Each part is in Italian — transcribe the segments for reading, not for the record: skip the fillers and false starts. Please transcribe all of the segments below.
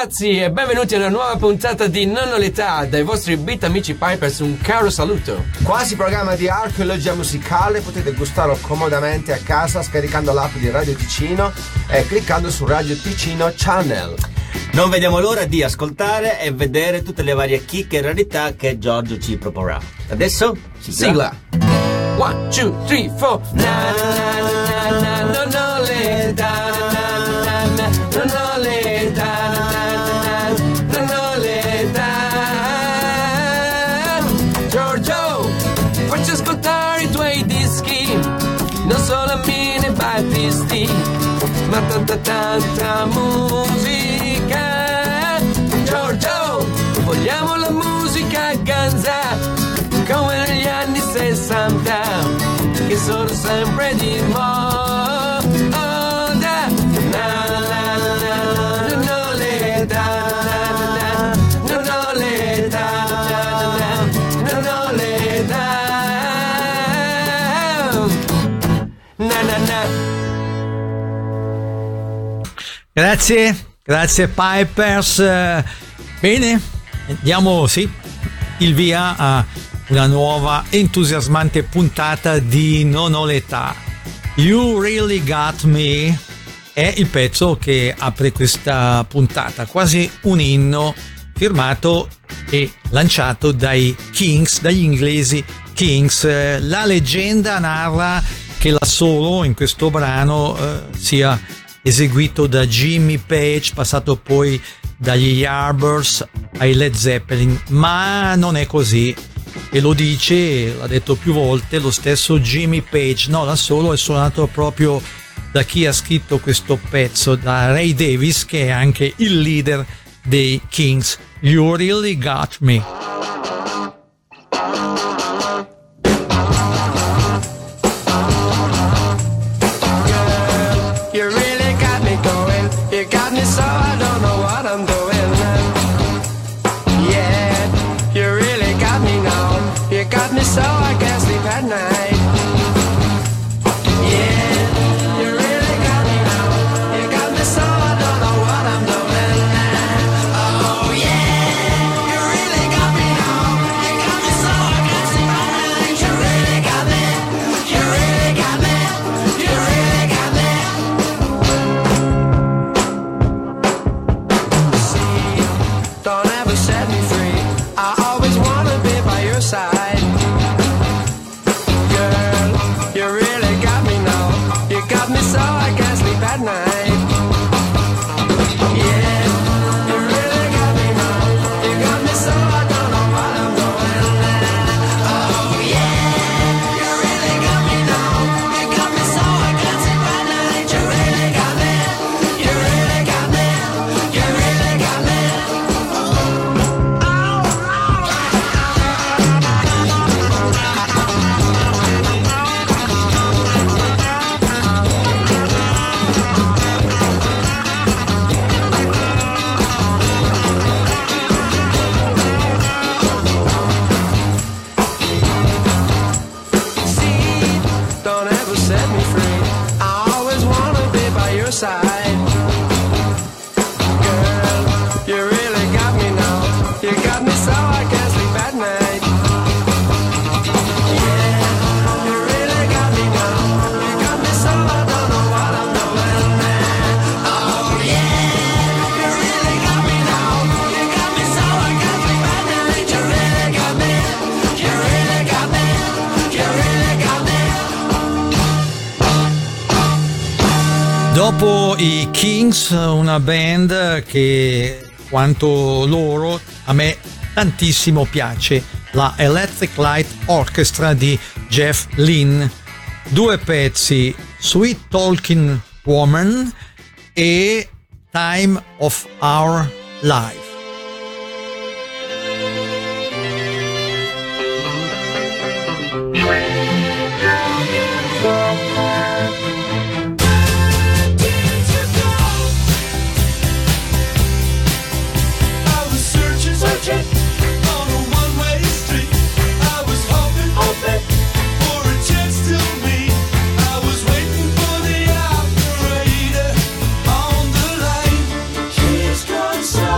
ragazzi e benvenuti alla nuova puntata di Non ho l'età. Dai vostri beat amici Pipers un caro saluto. Quasi programma di archeologia musicale, potete gustarlo comodamente a casa scaricando l'app di Radio Ticino e cliccando su Radio Ticino Channel. Non vediamo l'ora di ascoltare e vedere tutte le varie chicche e rarità che Giorgio ci proporrà. Adesso sigla. 1, 2, 3, 4. Na na na na, non ho l'età. Non ho l'età, non ho l'età. Giorgio, faccio ascoltare i tuoi dischi, non solo a me ne battisti, ma tanta musica. Giorgio, vogliamo la musica ganza, come negli anni 60, che sono sempre di moda. Grazie Pipers. Bene, diamo il via a una nuova entusiasmante puntata di Non ho l'età. You Really Got Me è il pezzo che apre questa puntata, quasi un inno firmato e lanciato dai Kinks, dagli inglesi Kinks. La leggenda narra che l'assolo in questo brano sia eseguito da Jimmy Page, passato poi dagli Yardbirds ai Led Zeppelin, ma non è così e lo dice, l'ha detto più volte, lo stesso Jimmy Page. No, l'assolo è suonato proprio da chi ha scritto questo pezzo, da Ray Davies, che è anche il leader dei Kinks. You Really Got Me. Dopo i Kinks, una band che, quanto loro, a me tantissimo piace, la Electric Light Orchestra di Jeff Lynne. Due pezzi, Sweet Talking Woman e Time of Our Life. So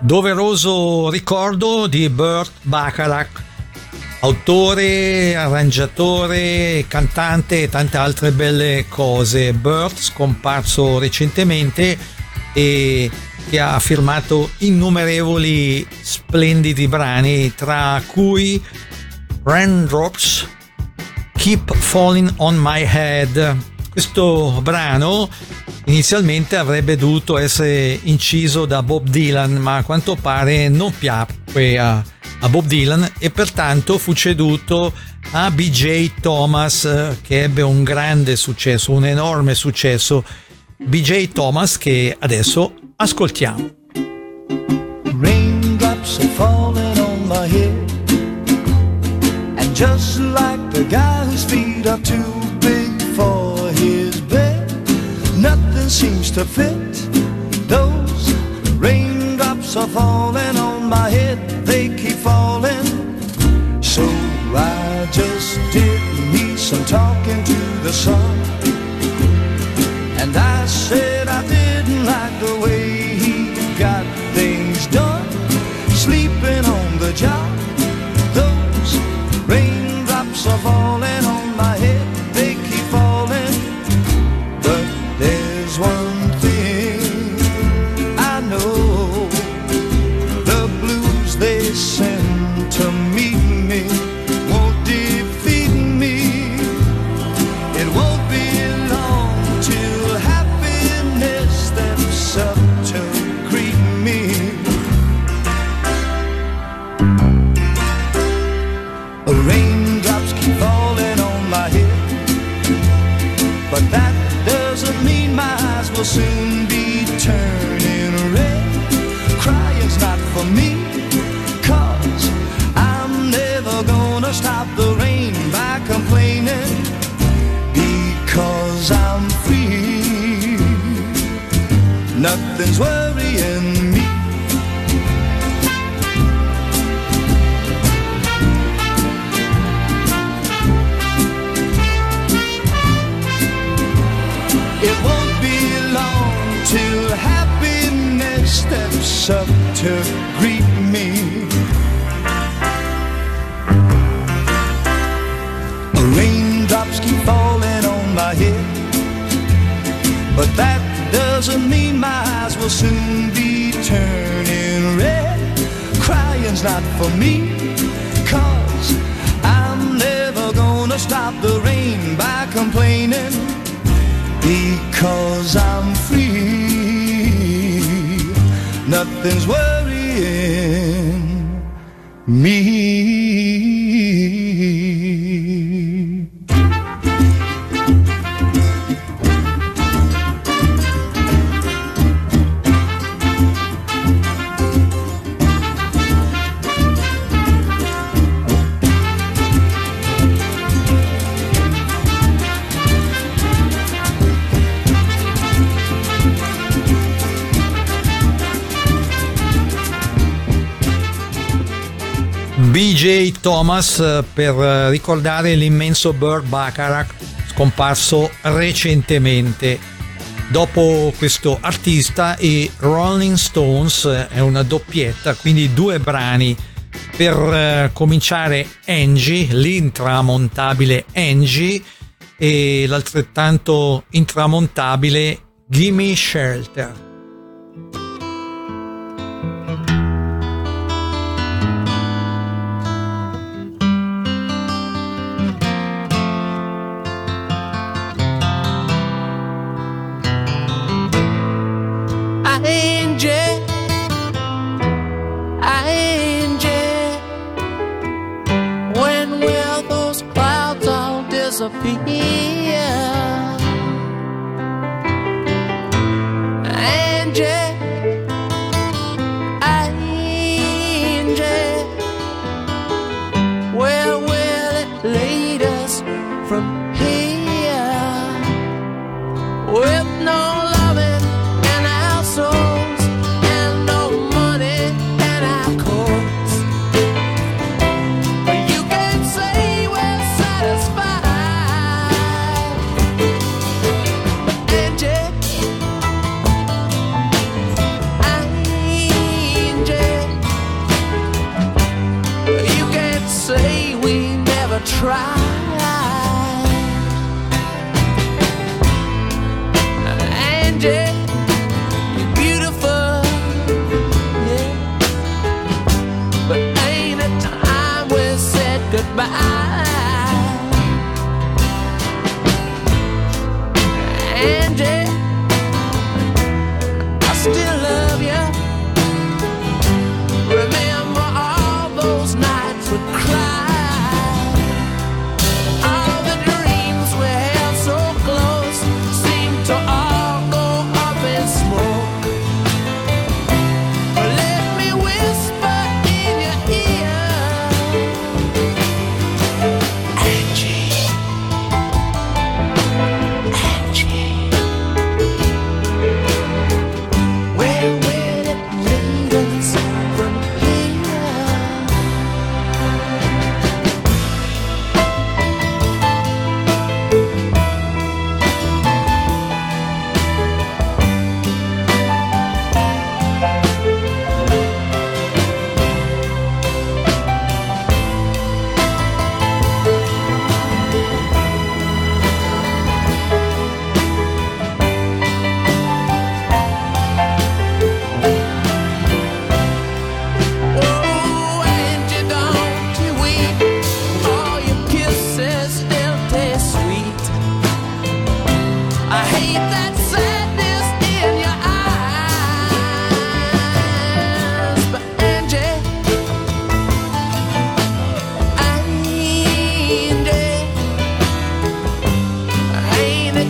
Doveroso ricordo di Burt Bacharach, autore, arrangiatore, cantante e tante altre belle cose. Burt, scomparso recentemente, e che ha firmato innumerevoli splendidi brani, tra cui Raindrops, Keep Falling on My Head. Questo brano inizialmente avrebbe dovuto essere inciso da Bob Dylan, ma a quanto pare non piacque a Bob Dylan e pertanto fu ceduto a BJ Thomas, che ebbe un grande successo, un enorme successo. BJ Thomas che adesso ascoltiamo. Raindrops are falling on my head, and just like the guy whose feet are too big for his bed, nothing seems to fit. Those raindrops are falling on my head, they keep falling. So I just did me some talking to the sun, and I said I didn't like the way he got things done, sleeping on the job. Those raindrops are falling on my head, one thing I know, will soon be turning red. Crying's not for me, 'cause I'm never gonna stop the rain by complaining, because I'm free. Nothing's worrying me. It won't be long till happiness steps up to greet me. Raindrops keep falling on my head, but that doesn't mean my eyes will soon be turning red. Crying's not for me, 'cause I'm never gonna stop the rain by complaining, because I'm free. Nothing's worrying me. BJ Thomas, per ricordare l'immenso Burt Bacharach, scomparso recentemente. Dopo questo artista e Rolling Stones è una doppietta, quindi due brani. Per cominciare Angie, l'intramontabile Angie, e l'altrettanto intramontabile Gimme Shelter.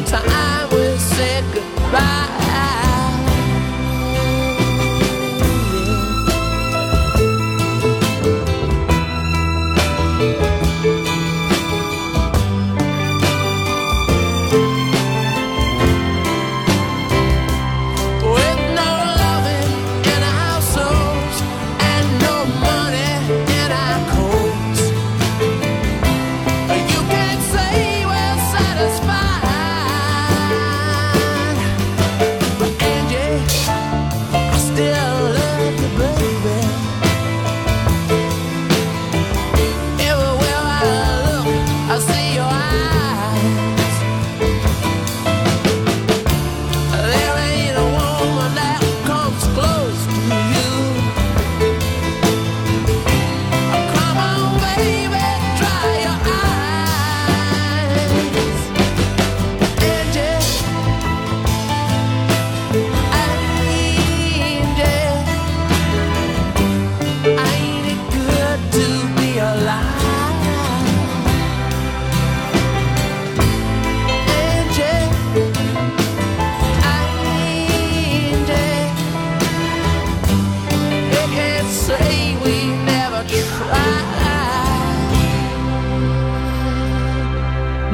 Time will say goodbye.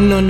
Non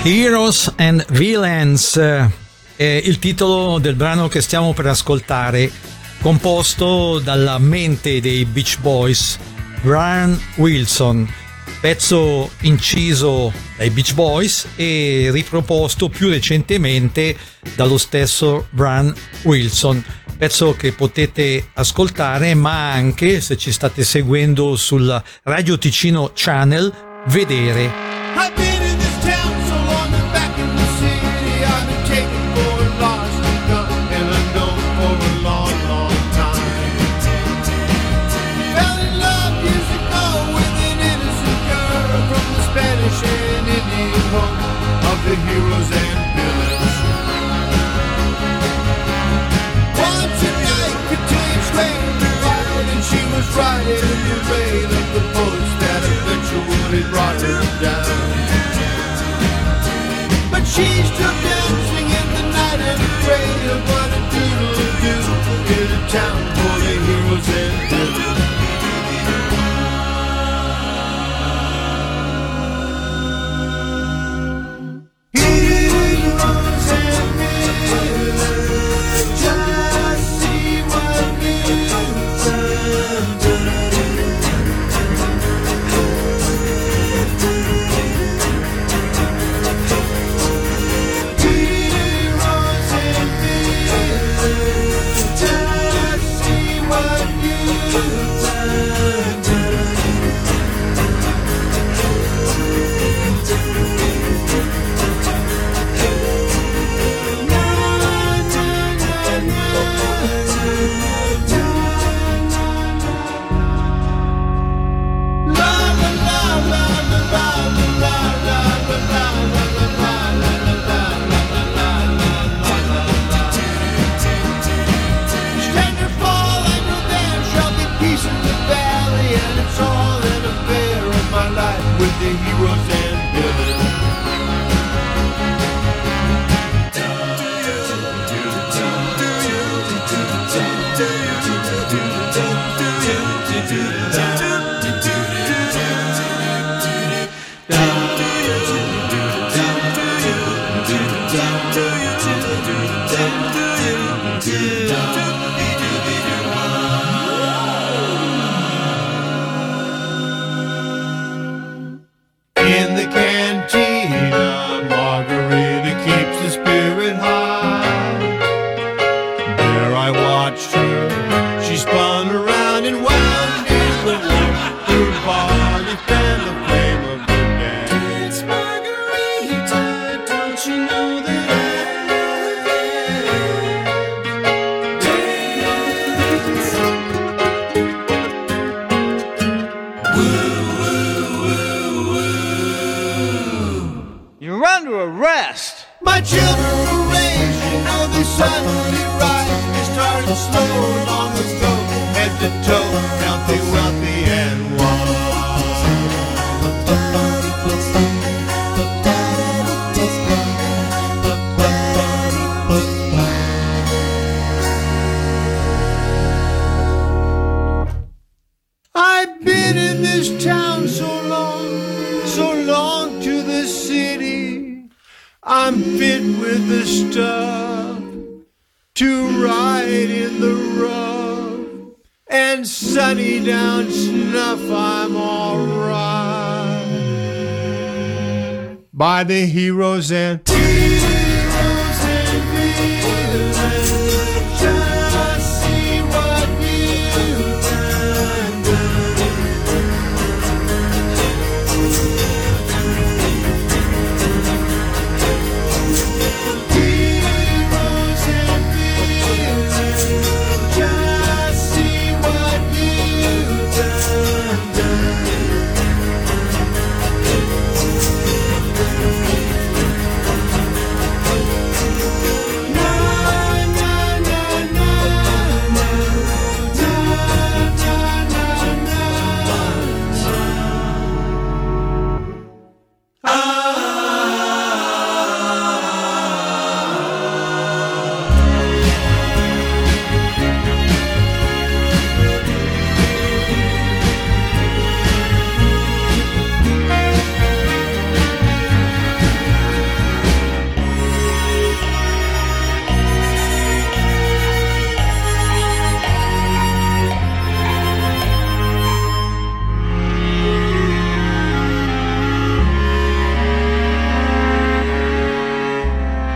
Heroes and Villains è il titolo del brano che stiamo per ascoltare, composto dalla mente dei Beach Boys, Brian Wilson, pezzo inciso dai Beach Boys e riproposto più recentemente dallo stesso Brian Wilson, pezzo che potete ascoltare ma anche, se ci state seguendo sul Radio Ticino Channel, vedere. Back in the city, I've been taken for lost and done and unknown.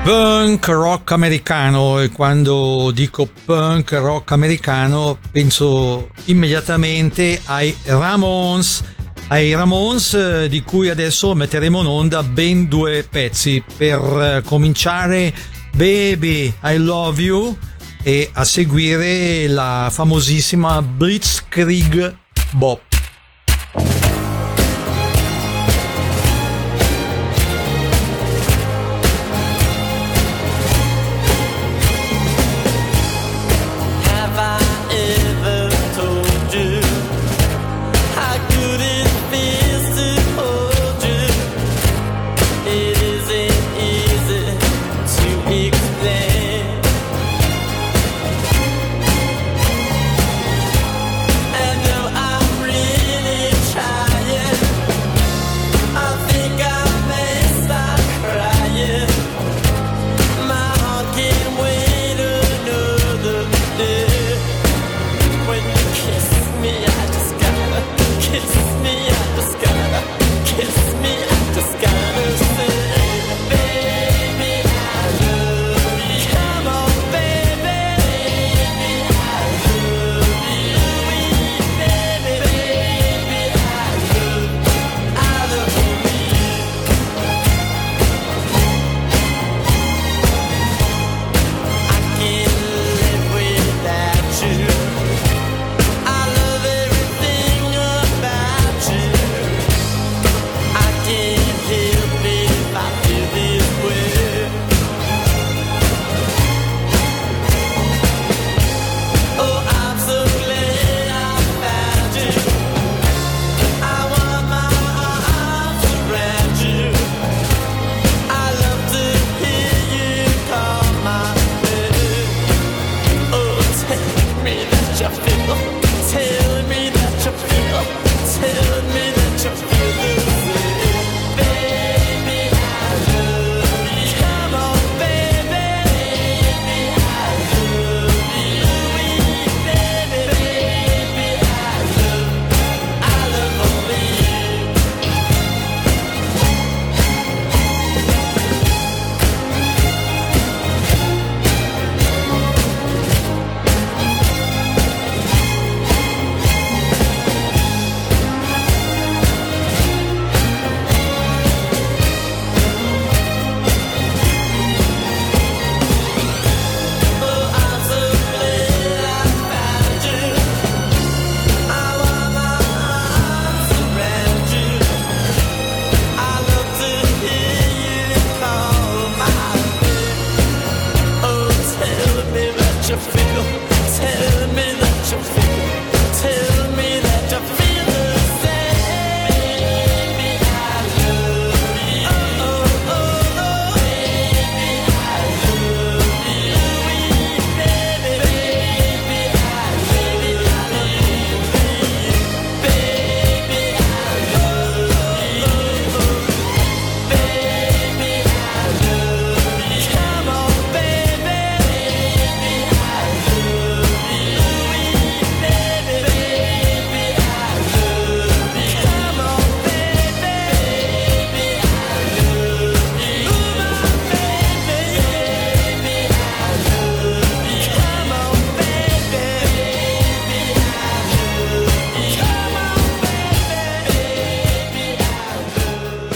Punk rock americano, e quando dico punk rock americano penso immediatamente ai Ramones, di cui adesso metteremo in onda ben due pezzi. Per cominciare Baby I Love You e a seguire la famosissima Blitzkrieg Bop.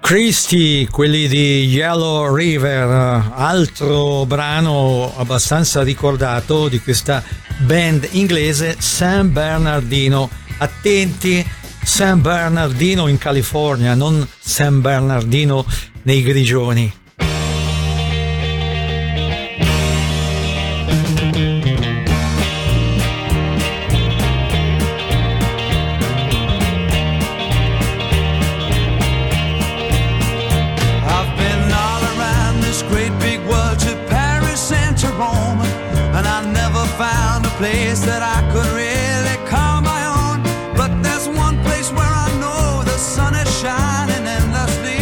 Christy, quelli di Yellow River, altro brano abbastanza ricordato di questa band inglese San Bernardino. Attenti, San Bernardino in California, non San Bernardino nei Grigioni. Place that I could really call my own, but there's one place where I know the sun is shining endlessly,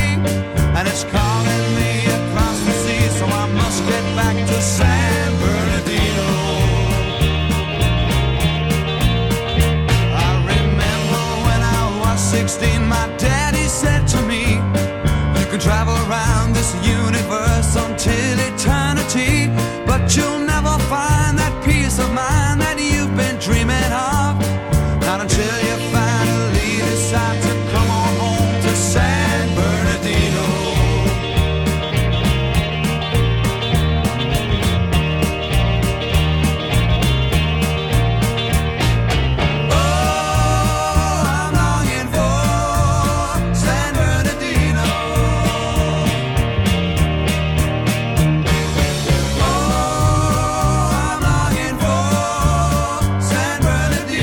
and it's calling me across the sea, so I must get back to San Bernardino. I remember when I was 16, my daddy said to me, you can travel around this universe until eternity, but you'll never find that peace of mind dreaming of, not until you finally decide to come on home to San Bernardino. Oh, I'm longing for San Bernardino. Oh, I'm longing for San Bernardino.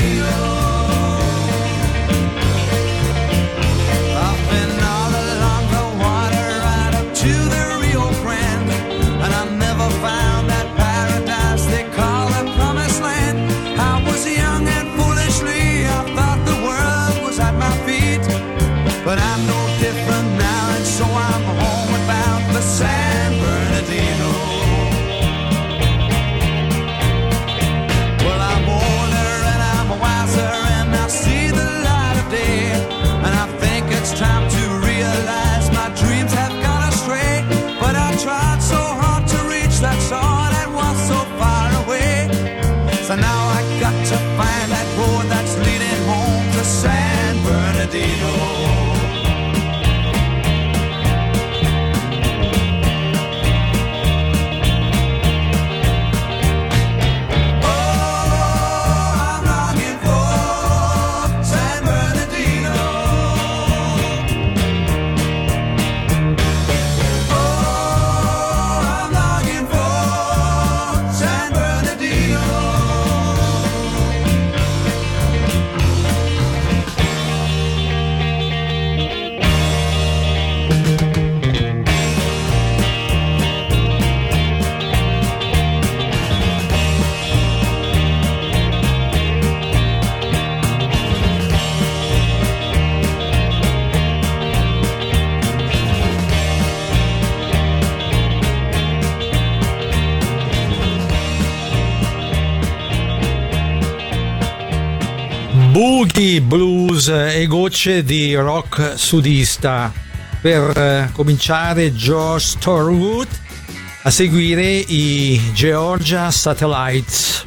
Boogie, blues e gocce di rock sudista. Per cominciare George Thorwood, a seguire i Georgia Satellites.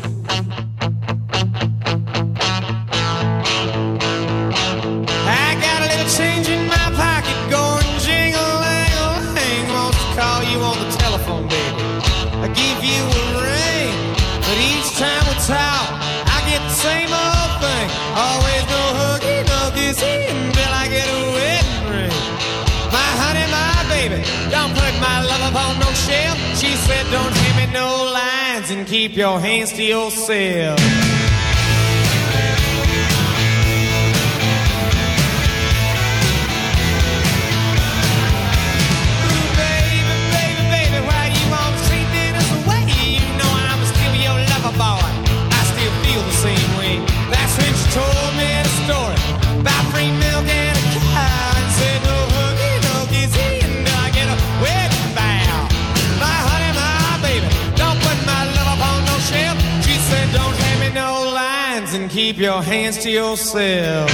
I got a little change in my pocket going jingle-a-lang-a-lang. Won't you call you on the telephone, baby? I give you a ring, but each time we talk, I get the same old thing. Always no hooky, no kissy until I get a wedding ring. My honey, my baby, don't put my love upon no shelf. She said, don't give me no lines and keep your hands to yourself. Baby, why you always treating us away? You know I'm still your lover boy. I still hands and keep your hands to yourself.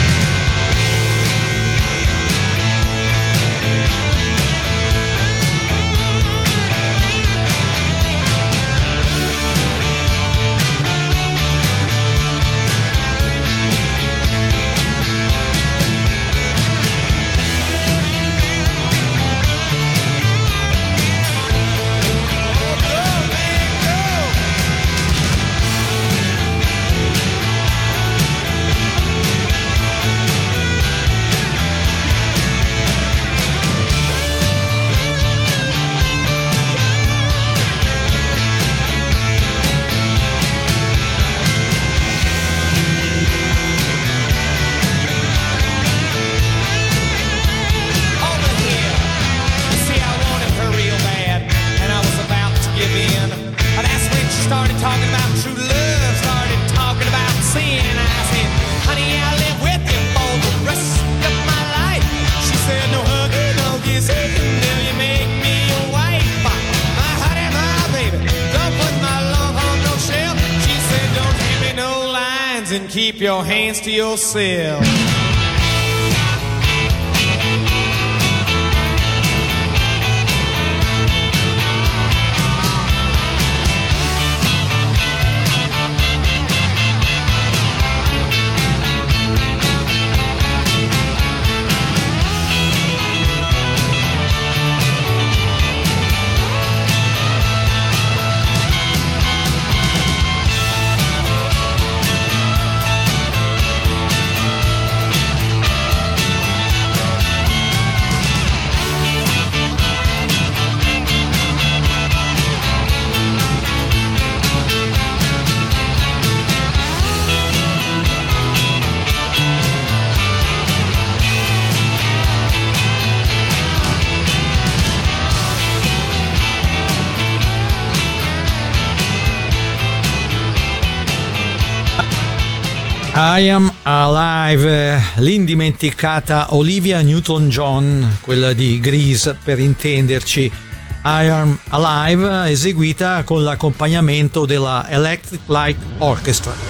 Keep your hands to yourself. I Am Alive, l'indimenticata Olivia Newton-John, quella di Grease per intenderci. I Am Alive eseguita con l'accompagnamento della Electric Light Orchestra. Really?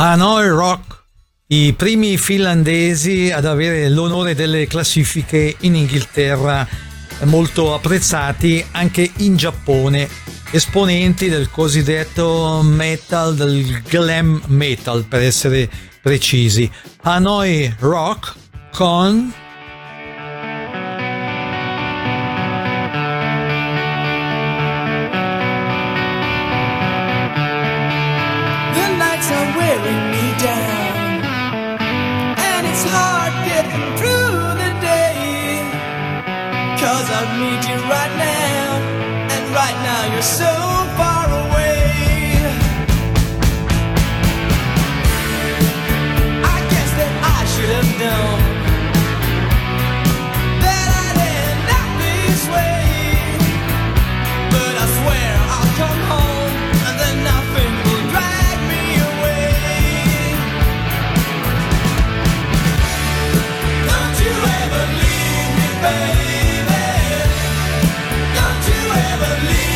Hanoi Rock, i primi finlandesi ad avere l'onore delle classifiche in Inghilterra, molto apprezzati anche in Giappone, esponenti del cosiddetto metal, del glam metal per essere precisi. Hanoi Rock con so far away. I guess that I should have known that I'd end up this way, but I swear I'll come home and then nothing will drag me away. Don't you ever leave me, baby. Don't you ever leave me.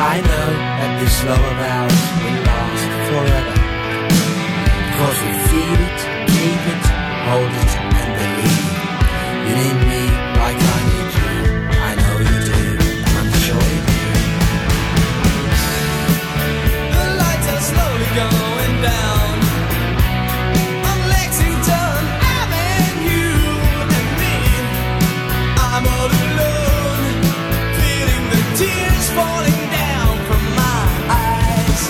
I know that this love of ours will last forever, because we feel it, keep it, hold it and believe. You need me like I need you, I know you do, I'm sure you do. The lights are slowly going down on Lexington Avenue, and me, I'm all alone, feeling the tears falling down from my eyes.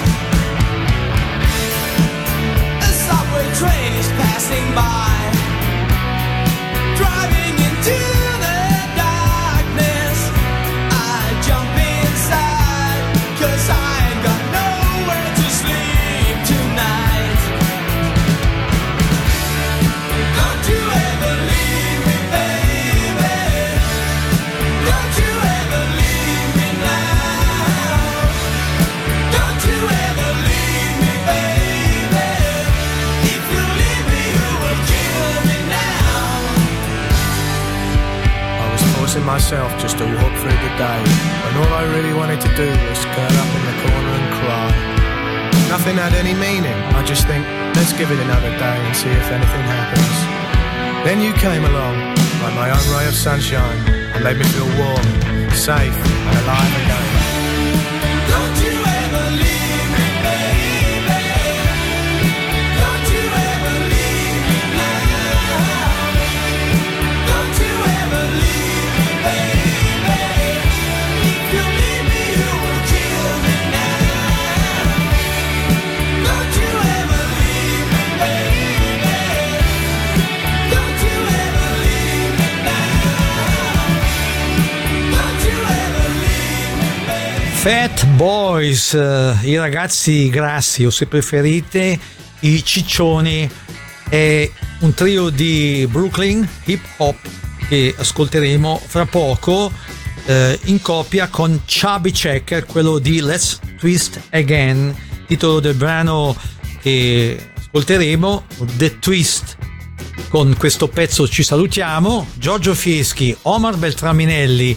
A subway train is passing by, driving into the darkness. I jump inside, 'cause I ain't got nowhere to sleep tonight. Don't you ever leave me, baby. Don't you ever leave me now. Don't you ever leave me, baby. If you leave me, you will kill me now. I was forcing myself just to walk through the day, when all I really wanted to do was curl up in the corner and cry. Nothing had any meaning, I just think, let's give it another day and see if anything happens. Then you came along, like my own ray of sunshine, and made me feel warm, safe and alive again. Don't you ever leave me, baby. Don't you ever leave me now. Don't you ever leave me, baby. If you leave me, you will kill me now. Don't you ever leave me, baby. Don't you ever leave me now. Don't you ever leave me, baby. Fat Boys, i ragazzi grassi, o se preferite i ciccioni, è un trio di Brooklyn hip hop che ascolteremo fra poco, in coppia con Chubby Checker, quello di Let's Twist Again, titolo del brano che ascolteremo, The Twist. Con questo pezzo ci salutiamo. Giorgio Fieschi, Omar Beltraminelli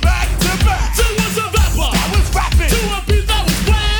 Back. There was a rapper, I was rapping to a beat that was black.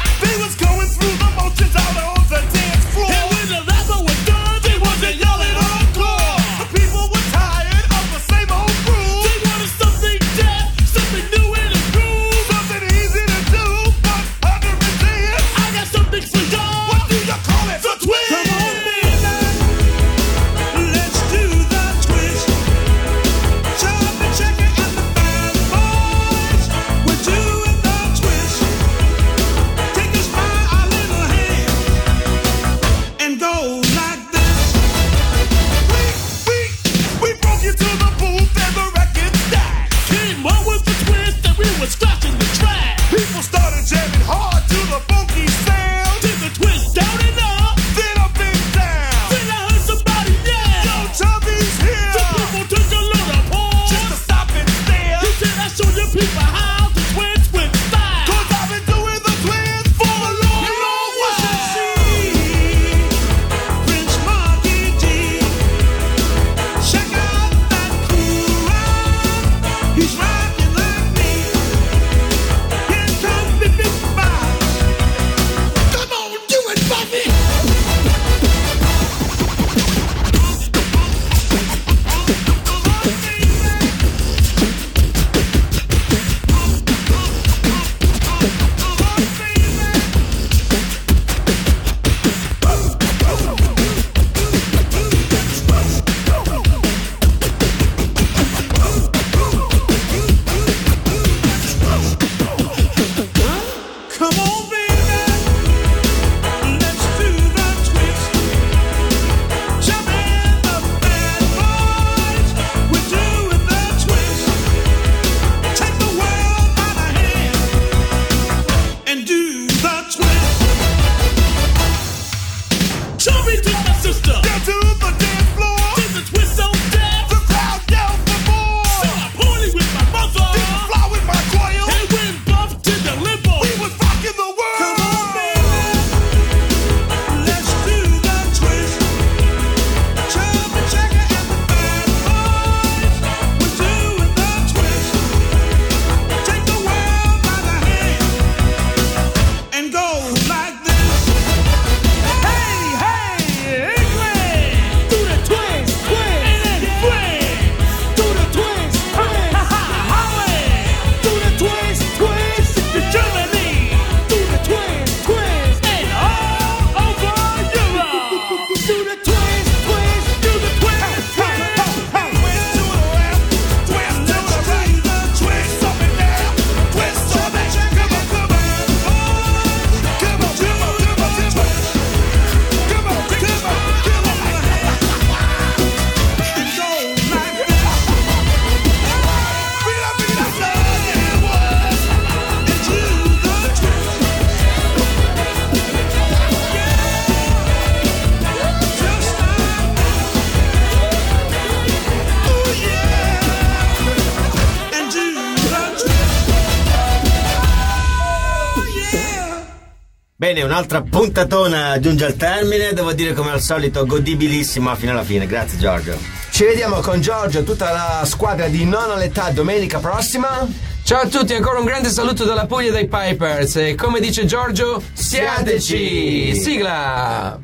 Bene, un'altra puntatona giunge al termine, devo dire come al solito godibilissima fino alla fine, grazie Giorgio. Ci vediamo con Giorgio e tutta la squadra di Non all'età domenica prossima. Ciao a tutti, ancora un grande saluto dalla Puglia dei Pipers e come dice Giorgio, siateci! Sigla!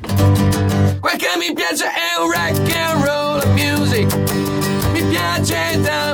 Quel che mi piace è un rock and roll music, mi piace da